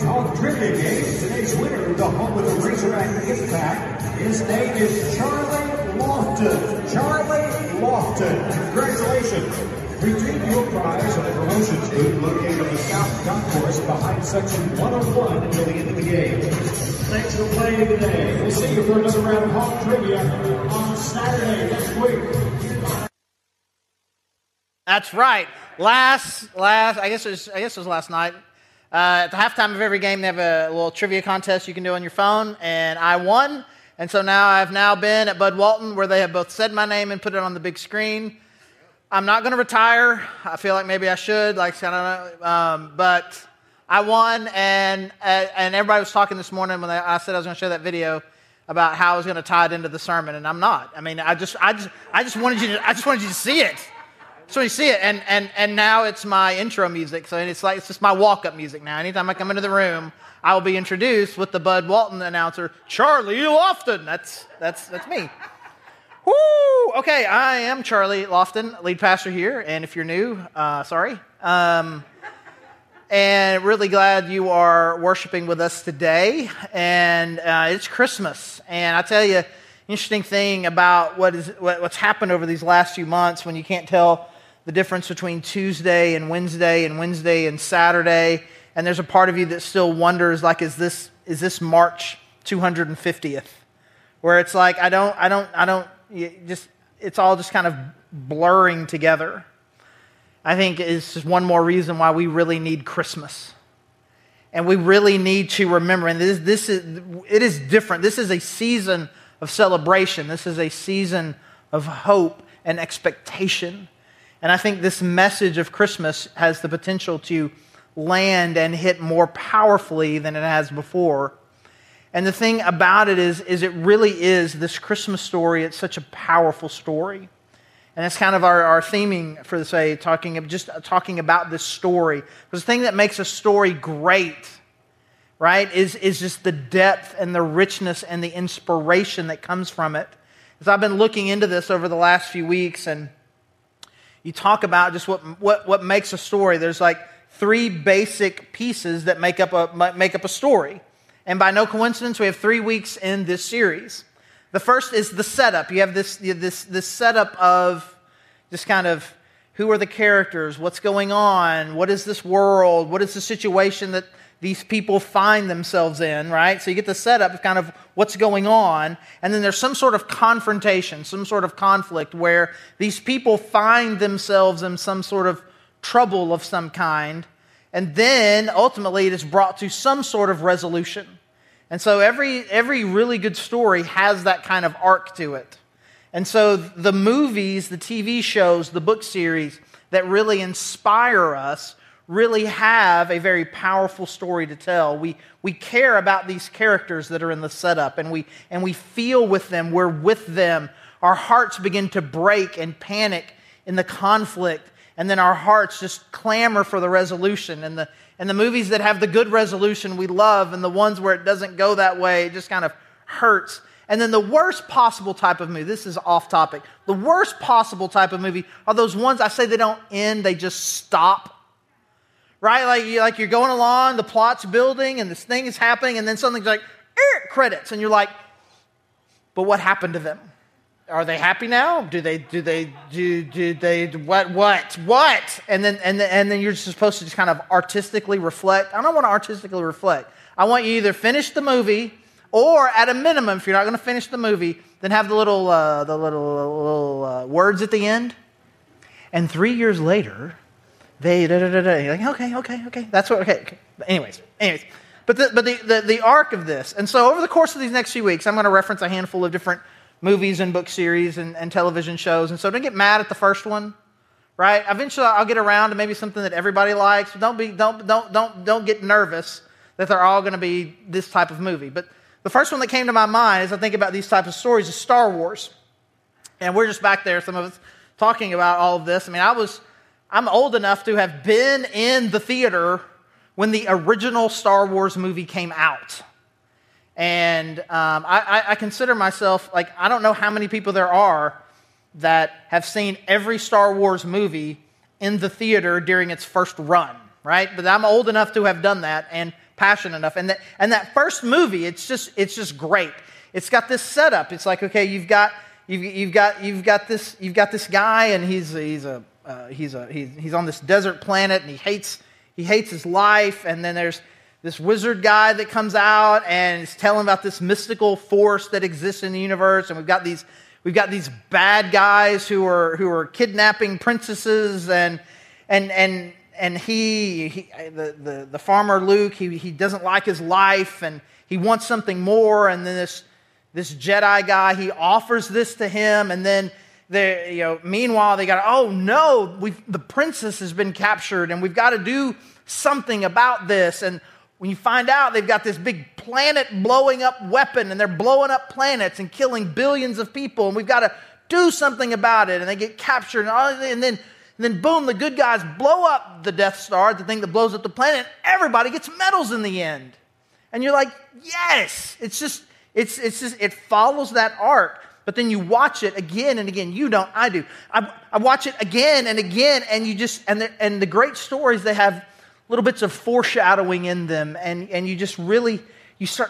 College Hog Trivia Game. Today's winner of the Hog with the Razor Act Impact. His name is Charlie Lofton. Charlie Lofton. Congratulations. Retrieve your prize at the promotions booth located on the South Concourse behind section 101 until the end of the game. Thanks for playing today. We'll see you for another round of Hog Trivia on Saturday next week. That's right. I guess it was last night. At the halftime of every game, they have a little trivia contest you can do on your phone, and I won. And so now I've been at Bud Walton, where they have both said my name and put it on the big screen. I'm not going to retire. I feel like maybe I should. Like I don't know, but I won, and everybody was talking this morning when I said I was going to show that video about how I was going to tie it into the sermon, and I'm not. I mean, I just wanted you to see it. So you see it, and now it's my intro music. So it's just my walk-up music now. Anytime I come into the room, I will be introduced with the Bud Walton announcer, Charlie Lofton. That's me. Woo! Okay, I am Charlie Lofton, lead pastor here. And if you're new, sorry. And really glad you are worshiping with us today. And it's Christmas, and I tell you, interesting thing about what's happened over these last few months when you can't tell the difference between Tuesday and Wednesday and Wednesday and Saturday, and there's a part of you that still wonders, like, is this March 250th, where it's like I don't just, it's all just kind of blurring together. I think it's just one more reason why we really need Christmas, and we really need to remember. And it is different. This is a season of celebration. This is a season of hope and expectation. And I think this message of Christmas has the potential to land and hit more powerfully than it has before. And the thing about it is it really is this Christmas story. It's such a powerful story. And that's kind of our theming for this day, talking about this story. Because the thing that makes a story great, right, is just the depth and the richness and the inspiration that comes from it. As I've been looking into this over the last few weeks, and you talk about just what makes a story. There's like three basic pieces that make up a story. And by no coincidence, we have 3 weeks in this series. The first is the setup. You have this setup of just kind of who are the characters, what's going on, what is this world, what is the situation that these people find themselves in, right? So you get the setup of kind of what's going on, and then there's some sort of confrontation, some sort of conflict where these people find themselves in some sort of trouble of some kind, and then ultimately it is brought to some sort of resolution. And so every really good story has that kind of arc to it. And so the movies, the TV shows, the book series that really inspire us really have a very powerful story to tell. We care about these characters that are in the setup, and we feel with them, we're with them. Our hearts begin to break and panic in the conflict, and then our hearts just clamor for the resolution. And the movies that have the good resolution we love, and the ones where it doesn't go that way, it just kind of hurts. And then the worst possible type of movie, this is off topic, the worst possible type of movie are those ones, I say they don't end, they just stop. Right, like you're going along, the plot's building, and this thing is happening, and then something's like, credits, and you're like, but what happened to them? Are they happy now? Do they what? And then you're supposed to just kind of artistically reflect. I don't want to artistically reflect. I want you to either finish the movie, or at a minimum, if you're not going to finish the movie, then have the little words at the end. And 3 years later, they da-da-da-da. You're like, okay. That's what, okay. But anyways. But the arc of this. And so over the course of these next few weeks, I'm going to reference a handful of different movies and book series and television shows. And so don't get mad at the first one, right? Eventually I'll get around to maybe something that everybody likes. But don't get nervous that they're all going to be this type of movie. But the first one that came to my mind as I think about these types of stories is Star Wars. And we're just back there, some of us, talking about all of this. I mean, I'm old enough to have been in the theater when the original Star Wars movie came out. And I consider myself, like, I don't know how many people there are that have seen every Star Wars movie in the theater during its first run, right? But I'm old enough to have done that and passion enough. And that first movie, it's just great. It's got this setup. It's like, okay, you've got this guy, and he's on this desert planet, and he hates his life. And then there's this wizard guy that comes out and is telling about this mystical force that exists in the universe. And we've got these bad guys who are kidnapping princesses, and the farmer Luke, he doesn't like his life, and he wants something more. And then this Jedi guy, he offers this to him, and then meanwhile they got, oh no, the princess has been captured, and we've got to do something about this. And when you find out, they've got this big planet blowing up weapon, and they're blowing up planets and killing billions of people, and we've got to do something about it. And they get captured, and then boom, the good guys blow up the Death Star, the thing that blows up the planet, and everybody gets medals in the end. And you're like, yes, it follows that arc. But then you watch it again and again. You don't, I do. I watch it again and again, and you just, and the great stories, they have little bits of foreshadowing in them, and you just really,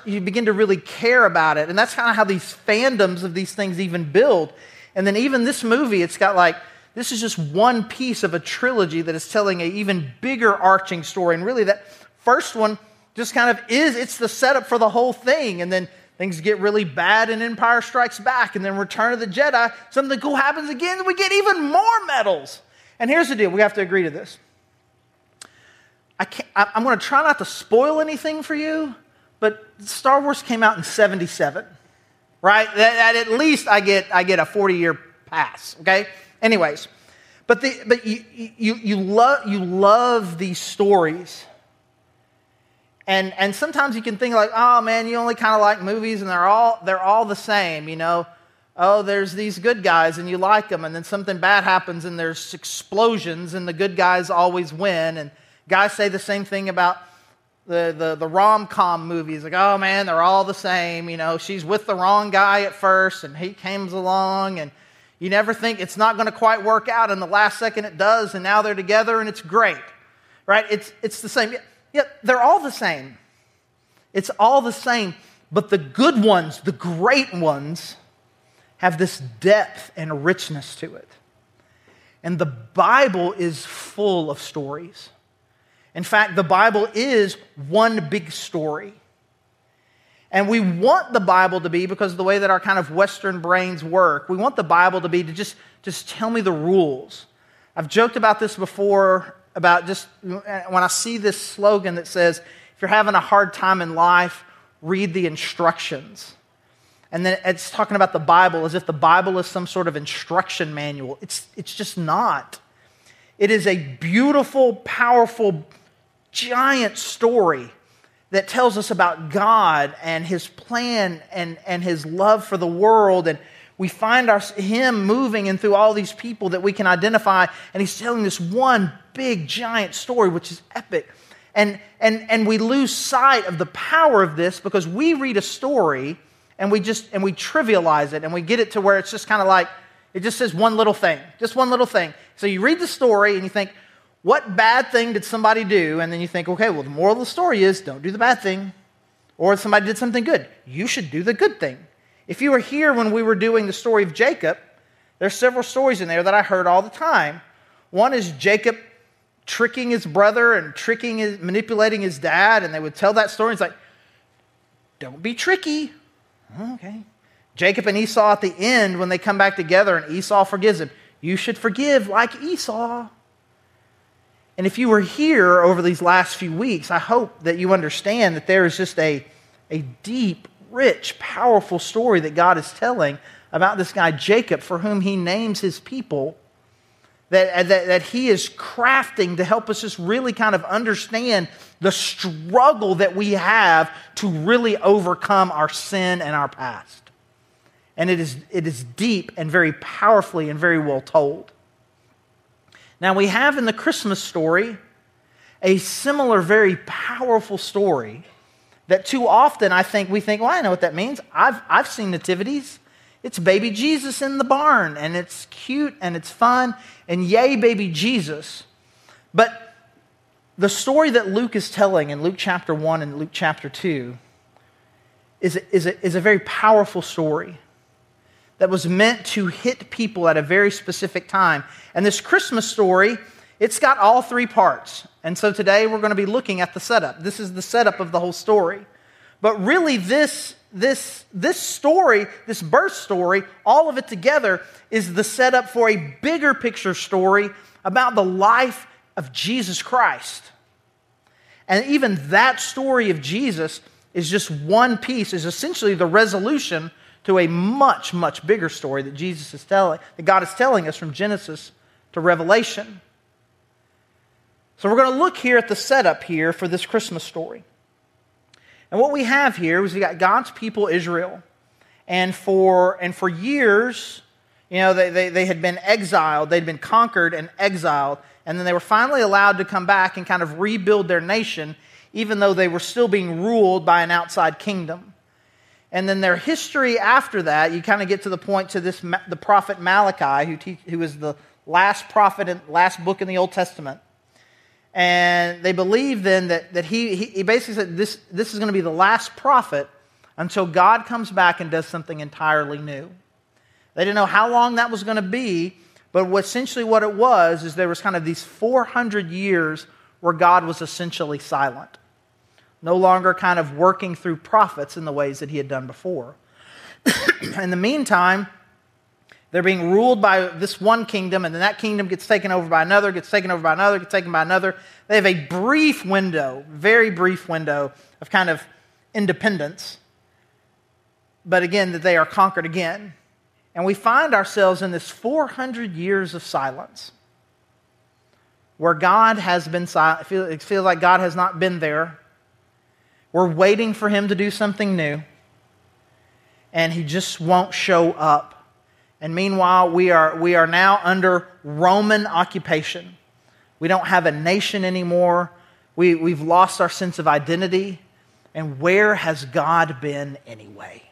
you begin to really care about it. And that's kind of how these fandoms of these things even build. And then even this movie, it's got like, this is just one piece of a trilogy that is telling an even bigger arching story. And really that first one just kind of it's the setup for the whole thing. And then things get really bad in Empire Strikes Back, and then Return of the Jedi, something cool happens again, and we get even more medals. And here's the deal, we have to agree to this. I'm going to try not to spoil anything for you, but Star Wars came out in 77, right? At least I get a 40-year pass, okay? Anyways, but you love these stories, and sometimes you can think like, oh man, you only kind of like movies, and they're all the same, you know. Oh, there's these good guys, and you like them, and then something bad happens, and there's explosions, and the good guys always win, and guys say the same thing about the rom-com movies, like, oh man, they're all the same, you know. She's with the wrong guy at first, and he comes along, and you never think it's not going to quite work out, and the last second it does, and now they're together, and it's great, right? It's the same. Yeah, they're all the same. It's all the same, but the good ones, the great ones, have this depth and richness to it. And the Bible is full of stories. In fact, the Bible is one big story. And we want the Bible to be, because of the way that our kind of Western brains work, we want the Bible to be to just tell me the rules. I've joked about this before, about just when I see this slogan that says, if you're having a hard time in life, read the instructions. And then it's talking about the Bible as if the Bible is some sort of instruction manual. It's just not. It is a beautiful, powerful, giant story that tells us about God and his plan and his love for the world. And we find him moving in through all these people that we can identify. And he's telling this one big, giant story, which is epic. And we lose sight of the power of this because we read a story and we trivialize it, and we get it to where it's just kind of like, it just says one little thing, just one little thing. So you read the story and you think, what bad thing did somebody do? And then you think, okay, well, the moral of the story is don't do the bad thing. Or if somebody did something good, you should do the good thing. If you were here when we were doing the story of Jacob, there's several stories in there that I heard all the time. One is Jacob tricking his brother and manipulating his dad, and they would tell that story. And it's like, don't be tricky. Okay. Jacob and Esau at the end, when they come back together and Esau forgives him, you should forgive like Esau. And if you were here over these last few weeks, I hope that you understand that there is just a deep, rich, powerful story that God is telling about this guy Jacob, for whom he names his people, that he is crafting to help us just really kind of understand the struggle that we have to really overcome our sin and our past. And it is deep and very powerfully and very well told. Now, we have in the Christmas story a similar, very powerful story that too often I think we think, well, I know what that means. I've seen nativities. It's baby Jesus in the barn, and it's cute, and it's fun, and yay, baby Jesus. But The story that Luke is telling in Luke chapter 1 and Luke chapter 2 is a very powerful story that was meant to hit people at a very specific time. And this Christmas story, it's got all three parts. And so today we're going to be looking at the setup. This is the setup of the whole story. But really this story, this birth story, all of it together is the setup for a bigger picture story about the life of Jesus Christ. And even that story of Jesus is just one piece, is essentially the resolution to a much, much bigger story that Jesus is telling, that God is telling us from Genesis to Revelation. So we're going to look here at the setup here for this Christmas story. And what we have here is we got God's people, Israel. And for years, you know, they had been exiled, they'd been conquered and exiled, and then they were finally allowed to come back and kind of rebuild their nation, even though they were still being ruled by an outside kingdom. And then their history after that, you kind of get to the point to this the prophet Malachi, who is the last prophet and last book in the Old Testament. And they believe then that he basically said this is going to be the last prophet until God comes back and does something entirely new. They didn't know how long that was going to be, but essentially what it was is there was kind of these 400 years where God was essentially silent, no longer kind of working through prophets in the ways that he had done before. In the meantime, they're being ruled by this one kingdom, and then that kingdom gets taken over by another, gets taken over by another, gets taken by another. They have a brief window, very brief window of kind of independence. But again, that they are conquered again. And we find ourselves in this 400 years of silence where God has been silent. It feels like God has not been there. We're waiting for him to do something new, and he just won't show up. And meanwhile, we are now under Roman occupation. We don't have a nation anymore. We've lost our sense of identity. And where has God been anyway?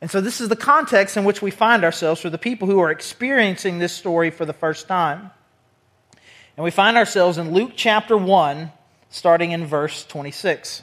And so this is the context in which we find ourselves for the people who are experiencing this story for the first time. And we find ourselves in Luke chapter 1, starting in verse 26.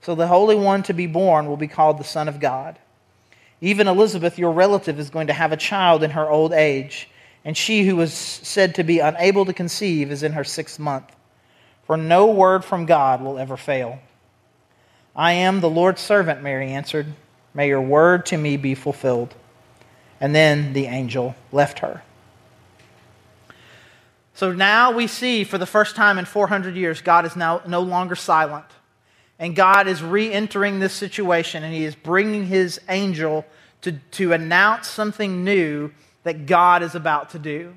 So the Holy One to be born will be called the Son of God. Even Elizabeth, your relative, is going to have a child in her old age, and she who was said to be unable to conceive is in her 6th month. For no word from God will ever fail." "I am the Lord's servant," Mary answered. "May your word to me be fulfilled." And then the angel left her. So now we see for the first time in 400 years, God is now no longer silent. And God is re-entering this situation, and he is bringing his angel to announce something new that God is about to do.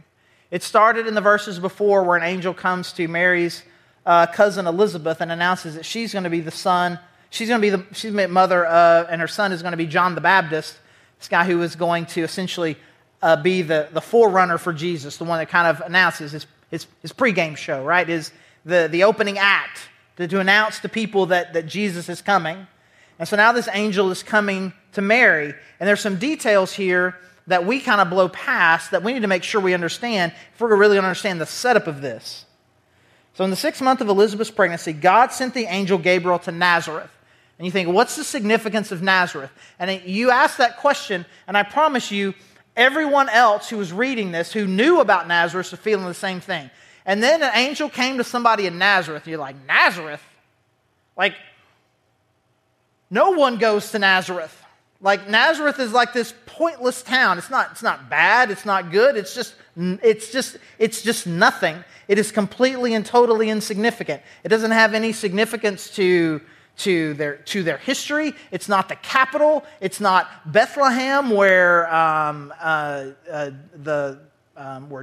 It started in the verses before where an angel comes to Mary's cousin Elizabeth and announces that she's going to be the son. She's going to be the mother of, and her son is going to be John the Baptist, this guy who is going to essentially be the forerunner for Jesus, the one that kind of announces his pregame show, right? Is the opening act. To announce to people that Jesus is coming. And so now this angel is coming to Mary. And there's some details here that we kind of blow past that we need to make sure we understand if we're really going to understand the setup of this. So in the 6th month of Elizabeth's pregnancy, God sent the angel Gabriel to Nazareth. And you think, what's the significance of Nazareth? And you ask that question, and I promise you, everyone else who was reading this, who knew about Nazareth, was feeling the same thing. And then an angel came to somebody in Nazareth. And you're like, Nazareth? Like, no one goes to Nazareth. Like, Nazareth is like this pointless town. It's not bad. It's not good. It's just nothing. It is completely and totally insignificant. It doesn't have any significance to their history. It's not the capital. It's not Bethlehem, where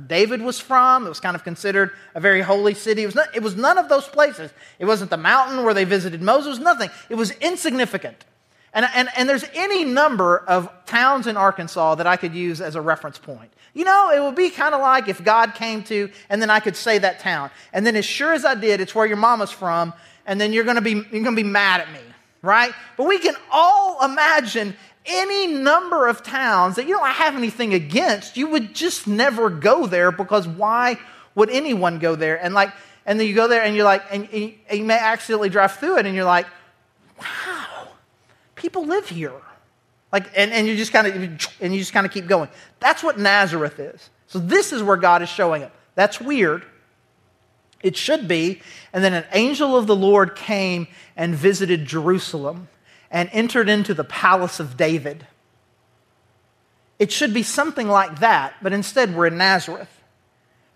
David was from. It was kind of considered a very holy city. It was none of those places. It wasn't the mountain where they visited Moses. It was nothing. It was insignificant. And there's any number of towns in Arkansas that I could use as a reference point. You know, it would be kind of like if God came to, and then I could say that town. And then as sure as I did, it's where your mama's from, and then you're gonna be mad at me, right? But we can all imagine any number of towns that you don't have anything against. You would just never go there, because why would anyone go there? And then you go there and you're like, and you may accidentally drive through it and you're like, wow, people live here. Like, and you just kind of keep going. That's what Nazareth is. So this is where God is showing up. That's weird. It should be. And then an angel of the Lord came and visited Jerusalem and entered into the palace of David. It should be something like that, but instead we're in Nazareth,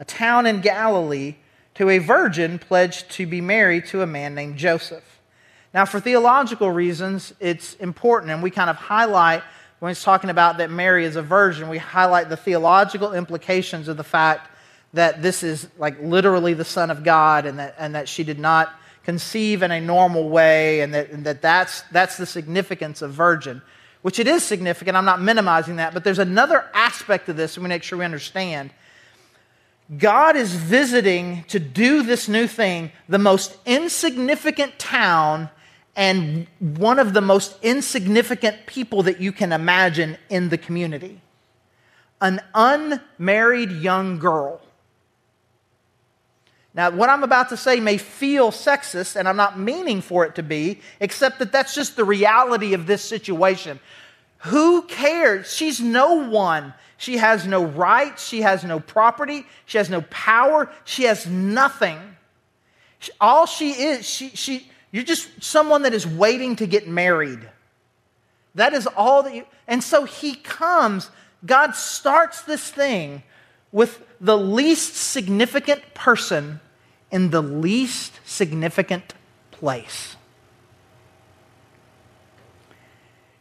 a town in Galilee, to a virgin pledged to be married to a man named Joseph. Now, for theological reasons, it's important, and we kind of highlight, when it's talking about that Mary is a virgin, we highlight the theological implications of the fact that this is like literally the Son of God, and that she did not conceive in a normal way, and that's the significance of virgin, which it is significant. I'm not minimizing that, but there's another aspect of this we make sure we understand. God is visiting to do this new thing, the most insignificant town and one of the most insignificant people that you can imagine in the community. An unmarried young girl. Now, what I'm about to say may feel sexist, and I'm not meaning for it to be, except that that's just the reality of this situation. Who cares? She's no one. She has no rights. She has no property. She has no power. She has nothing. All she is, you're just someone that is waiting to get married. That is all that you... And so he comes. God starts this thing with the least significant person in the least significant place.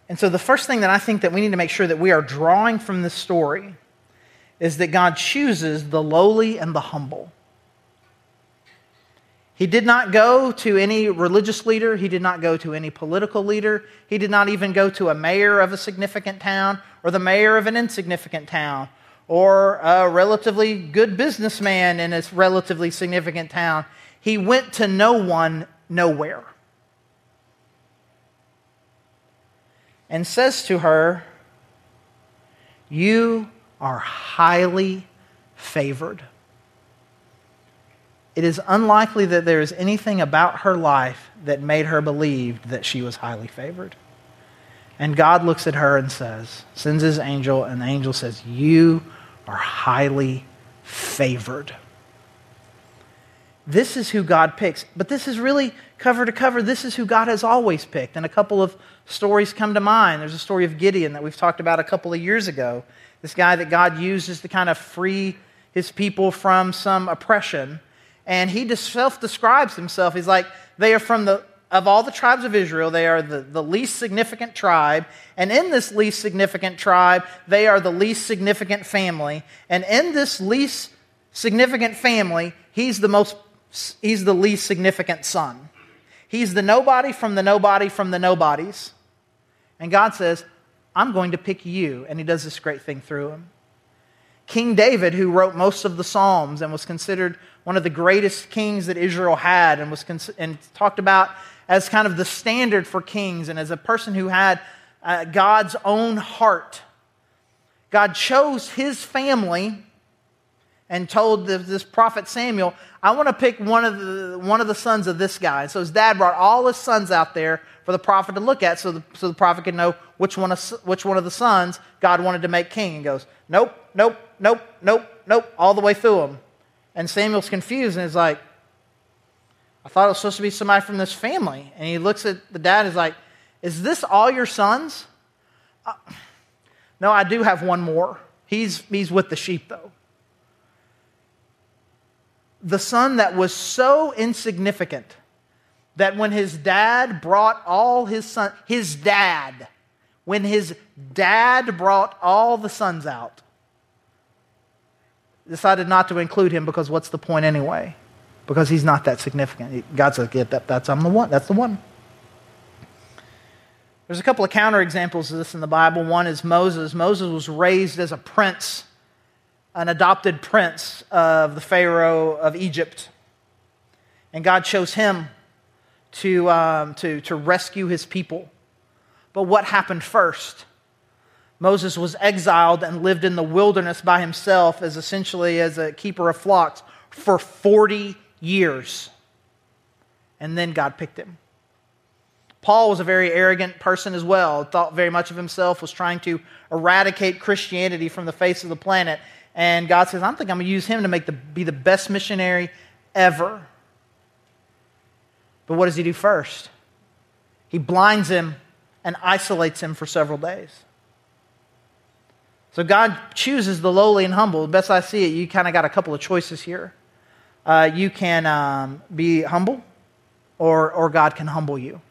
And so the first thing that I think that we need to make sure that we are drawing from this story is that God chooses the lowly and the humble. He did not go to any religious leader. He did not go to any political leader. He did not even go to a mayor of a significant town or the mayor of an insignificant town or a relatively good businessman in a relatively significant town. He went to no one, nowhere. And says to her, "You are highly favored." It is unlikely that there is anything about her life that made her believe that she was highly favored. And God looks at her and sends his angel, and the angel says, "You are highly favored." This is who God picks. But this is really cover to cover. This is who God has always picked. And a couple of stories come to mind. There's a story of Gideon that we've talked about a couple of years ago. This guy that God uses to kind of free his people from some oppression. And he just self-describes himself. He's like, they are of all the tribes of Israel, they are the least significant tribe. And in this least significant tribe, they are the least significant family. And in this least significant family, he's the least significant son. He's the nobody from the nobody from the nobodies. And God says, "I'm going to pick you." And he does this great thing through him. King David, who wrote most of the Psalms and was considered one of the greatest kings that Israel had, and was talked about as kind of the standard for kings and as a person who had God's own heart. God chose his family and told this prophet Samuel, "I want to pick one of the sons of this guy." And so his dad brought all his sons out there for the prophet to look at, so the prophet could know which one of the sons God wanted to make king. And goes, "Nope, nope, nope, nope, nope," all the way through him. And Samuel's confused and is like, I thought it was supposed to be somebody from this family. And he looks at the dad and is like, is this all your sons? No, I do have one more. He's with the sheep, though. The son that was so insignificant that when his dad brought all his sons, out, decided not to include him because what's the point anyway? Because he's not that significant. God says, yeah, I'm the one. That's the one. There's a couple of counterexamples of this in the Bible. One is Moses. Moses was raised as a prince, an adopted prince of the Pharaoh of Egypt. And God chose him to rescue his people. But what happened first? Moses was exiled and lived in the wilderness by himself as essentially as a keeper of flocks for 40 years. And then God picked him. Paul was a very arrogant person as well, thought very much of himself, was trying to eradicate Christianity from the face of the planet. And God says, I think I'm going to use him to be the best missionary ever. But what does he do first? He blinds him and isolates him for several days. So God chooses the lowly and humble. The best I see it, you kind of got a couple of choices here. You can be humble, or God can humble you.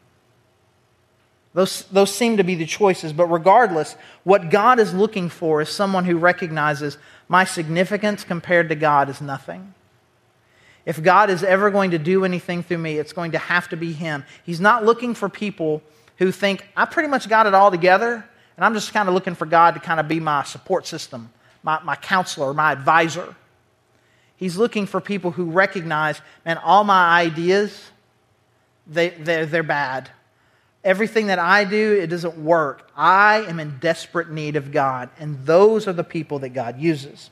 Those seem to be the choices, but regardless, what God is looking for is someone who recognizes my significance compared to God is nothing. If God is ever going to do anything through me, it's going to have to be Him. He's not looking for people who think, I pretty much got it all together, and I'm just kind of looking for God to kind of be my support system, my counselor, my advisor. He's looking for people who recognize, man, all my ideas, they're bad. Everything that I do, it doesn't work. I am in desperate need of God. And those are the people that God uses.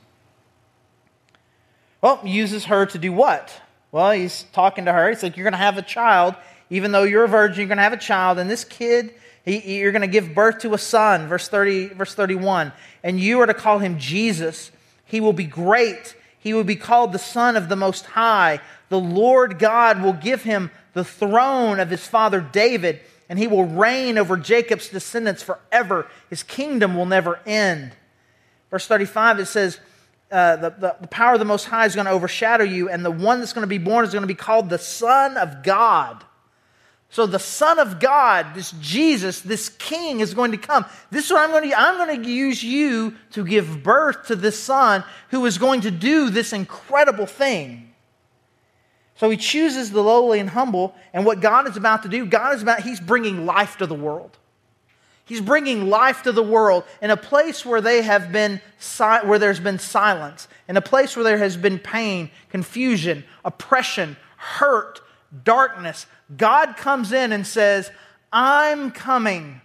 Well, He uses her to do what? Well, He's talking to her. He's like, you're going to have a child. Even though you're a virgin, you're going to have a child. And this kid, you're going to give birth to a son. Verse 31. And you are to call him Jesus. He will be great. He will be called the Son of the Most High. The Lord God will give him the throne of his father David, and he will reign over Jacob's descendants forever. His kingdom will never end. Verse 35, it says, the power of the Most High is going to overshadow you, and the one that's going to be born is going to be called the Son of God. So the Son of God, this Jesus, this King is going to come. This is what I'm going to use you to give birth to this Son who is going to do this incredible thing. So He chooses the lowly and humble, and what God is about to do, He's bringing life to the world. He's bringing life to the world in a place where there's been silence, in a place where there has been pain, confusion, oppression, hurt, darkness. God comes in and says, I'm coming.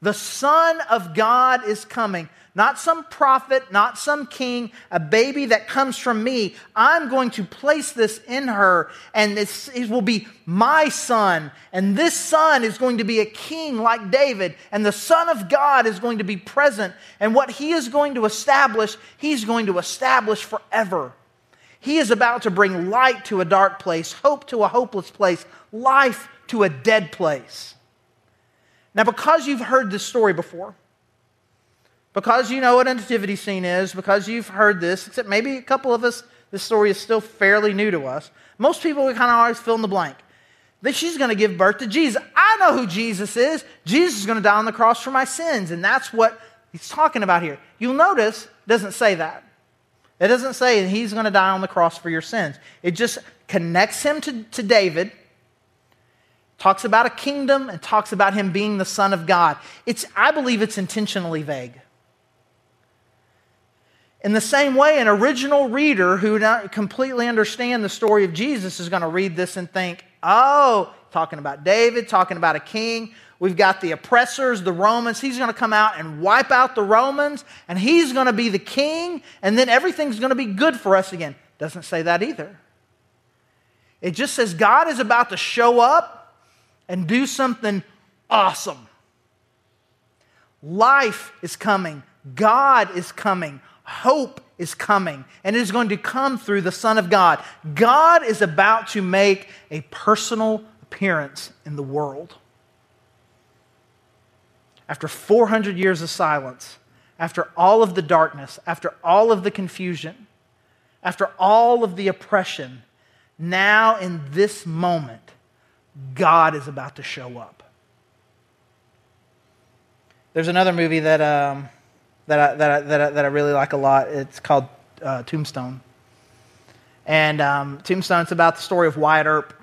The Son of God is coming. Not some prophet, not some king, a baby that comes from me. I'm going to place this in her, and it will be my son. And this son is going to be a king like David, and the Son of God is going to be present. And what He is going to establish, He's going to establish forever. He is about to bring light to a dark place, hope to a hopeless place, life to a dead place. Now, because you've heard this story before, because you know what a nativity scene is, because you've heard this, except maybe a couple of us, this story is still fairly new to us. Most people, we kind of always fill in the blank. That she's going to give birth to Jesus. I know who Jesus is. Jesus is going to die on the cross for my sins. And that's what He's talking about here. You'll notice it doesn't say that. It doesn't say He's going to die on the cross for your sins. It just connects Him to David. Talks about a kingdom and talks about Him being the Son of God. I believe it's intentionally vague. In the same way, an original reader who doesn't completely understand the story of Jesus is going to read this and think, oh, talking about David, talking about a king. We've got the oppressors, the Romans. He's going to come out and wipe out the Romans, and He's going to be the king, and then everything's going to be good for us again. Doesn't say that either. It just says God is about to show up and do something awesome. Life is coming. God is coming. Hope is coming, and it is going to come through the Son of God. God is about to make a personal appearance in the world. After 400 years of silence, after all of the darkness, after all of the confusion, after all of the oppression, now in this moment, God is about to show up. There's another movie that I really like a lot. It's called Tombstone. And Tombstone's about the story of Wyatt Earp.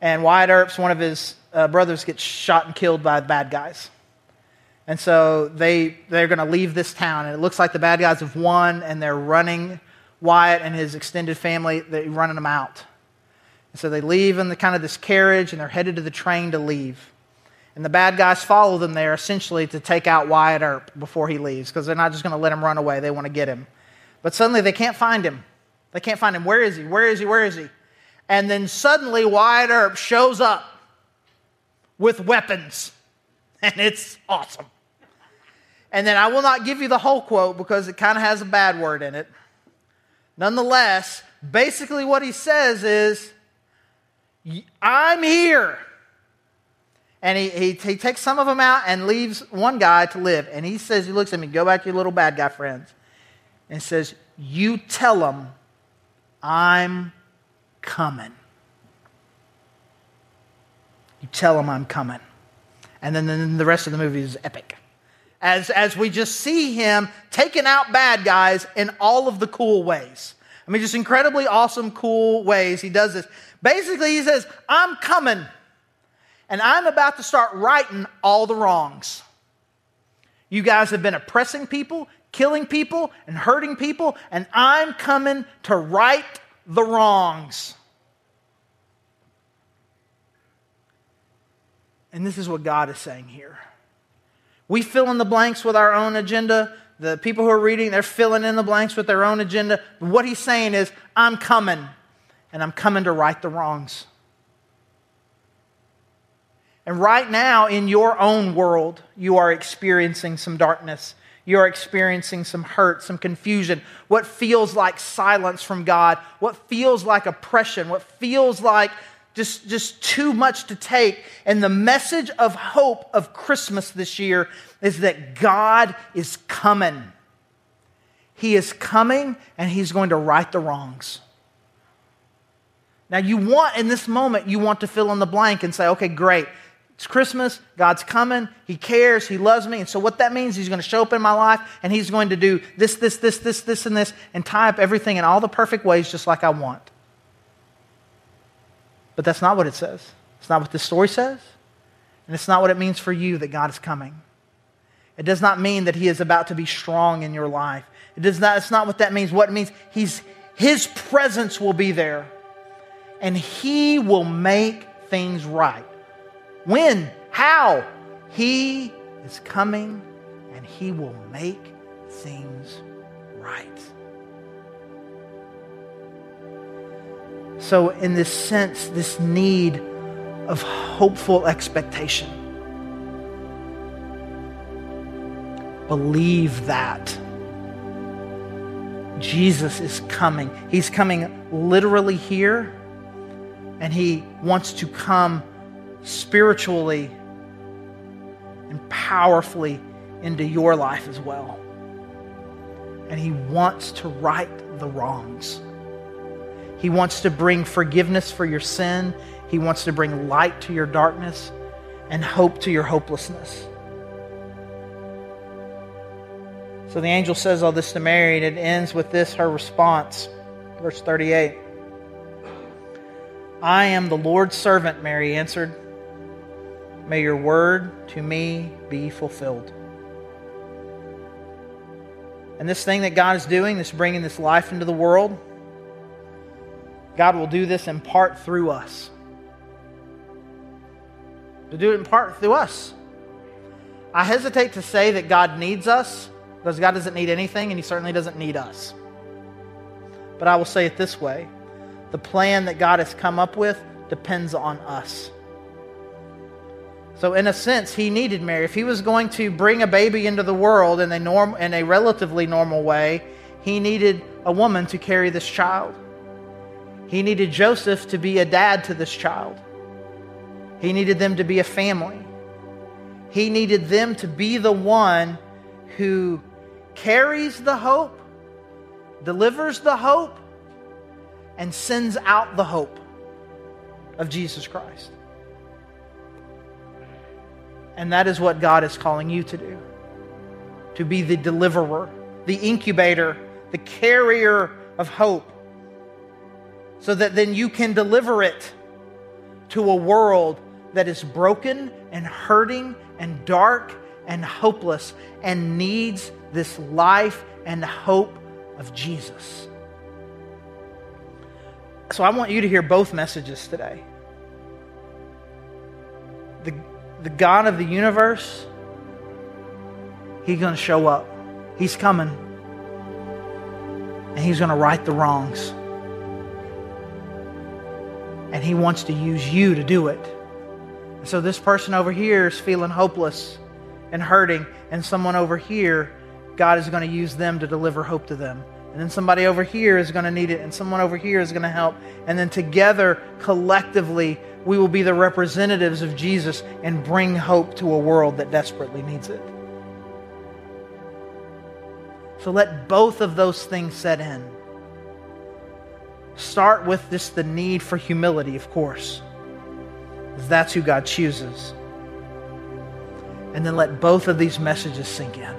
And Wyatt Earp's one of his brothers gets shot and killed by the bad guys. And so they're going to leave this town. And it looks like the bad guys have won, and they're running Wyatt and his extended family. They're running them out. And so they leave in the kind of this carriage, and they're headed to the train to leave. And the bad guys follow them there essentially to take out Wyatt Earp before he leaves, because they're not just going to let him run away. They want to get him. But suddenly they can't find him. They can't find him. Where is he? Where is he? Where is he? And then suddenly Wyatt Earp shows up with weapons. And it's awesome. And then I will not give you the whole quote because it kind of has a bad word in it. Nonetheless, basically what he says is, I'm here. And he takes some of them out and leaves one guy to live. And he says, he looks at me, go back to your little bad guy friends. And says, you tell them I'm coming. You tell them I'm coming. And then the rest of the movie is epic. As we just see him taking out bad guys in all of the cool ways. I mean, just incredibly awesome, cool ways he does this. Basically, he says, I'm coming. And I'm about to start righting all the wrongs. You guys have been oppressing people, killing people, and hurting people, and I'm coming to right the wrongs. And this is what God is saying here. We fill in the blanks with our own agenda. The people who are reading, they're filling in the blanks with their own agenda. But what he's saying is, I'm coming, and I'm coming to right the wrongs. And right now, in your own world, you are experiencing some darkness. You are experiencing some hurt, some confusion. What feels like silence from God. What feels like oppression. What feels like just too much to take. And the message of hope of Christmas this year is that God is coming. He is coming, and he's going to right the wrongs. Now, you want, in this moment, you want to fill in the blank and say, okay, great. It's Christmas, God's coming, he cares, he loves me, and so what that means, he's going to show up in my life, and he's going to do this, and tie up everything in all the perfect ways just like I want. But that's not what it says. It's not what this story says, and it's not what it means for you that God is coming. It does not mean that he is about to be strong in your life. It's not what that means. What it means, his presence will be there, and he will make things right. When? How? He is coming, and he will make things right. So in this sense, this need of hopeful expectation. Believe that. Jesus is coming. He's coming literally here, and he wants to come spiritually and powerfully into your life as well. And he wants to right the wrongs. He wants to bring forgiveness for your sin. He wants to bring light to your darkness and hope to your hopelessness. So the angel says all this to Mary, and it ends with this, her response. Verse 38. I am the Lord's servant, Mary answered. May your word to me be fulfilled. And this thing that God is doing, this bringing this life into the world, God will do this in part through us. To do it in part through us. I hesitate to say that God needs us, because God doesn't need anything, and he certainly doesn't need us. But I will say it this way. The plan that God has come up with depends on us. So in a sense, he needed Mary. If he was going to bring a baby into the world in a relatively normal way, he needed a woman to carry this child. He needed Joseph to be a dad to this child. He needed them to be a family. He needed them to be the one who carries the hope, delivers the hope, and sends out the hope of Jesus Christ. And that is what God is calling you to do. To be the deliverer, the incubator, the carrier of hope. So that then you can deliver it to a world that is broken and hurting and dark and hopeless and needs this life and hope of Jesus. So I want you to hear both messages today. The God of the universe, He's going to show up. He's coming. And He's going to right the wrongs. And He wants to use you to do it. And so this person over here is feeling hopeless and hurting. And someone over here, God is going to use them to deliver hope to them. And then somebody over here is going to need it. And someone over here is going to help. And then together, collectively, we will be the representatives of Jesus and bring hope to a world that desperately needs it. So let both of those things set in. Start with just the need for humility, of course. That's who God chooses. And then let both of these messages sink in.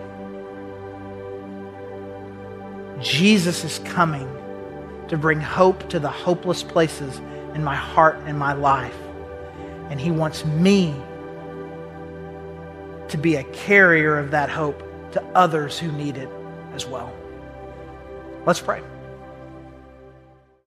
Jesus is coming to bring hope to the hopeless places in my heart and my life. And He wants me to be a carrier of that hope to others who need it as well. Let's pray.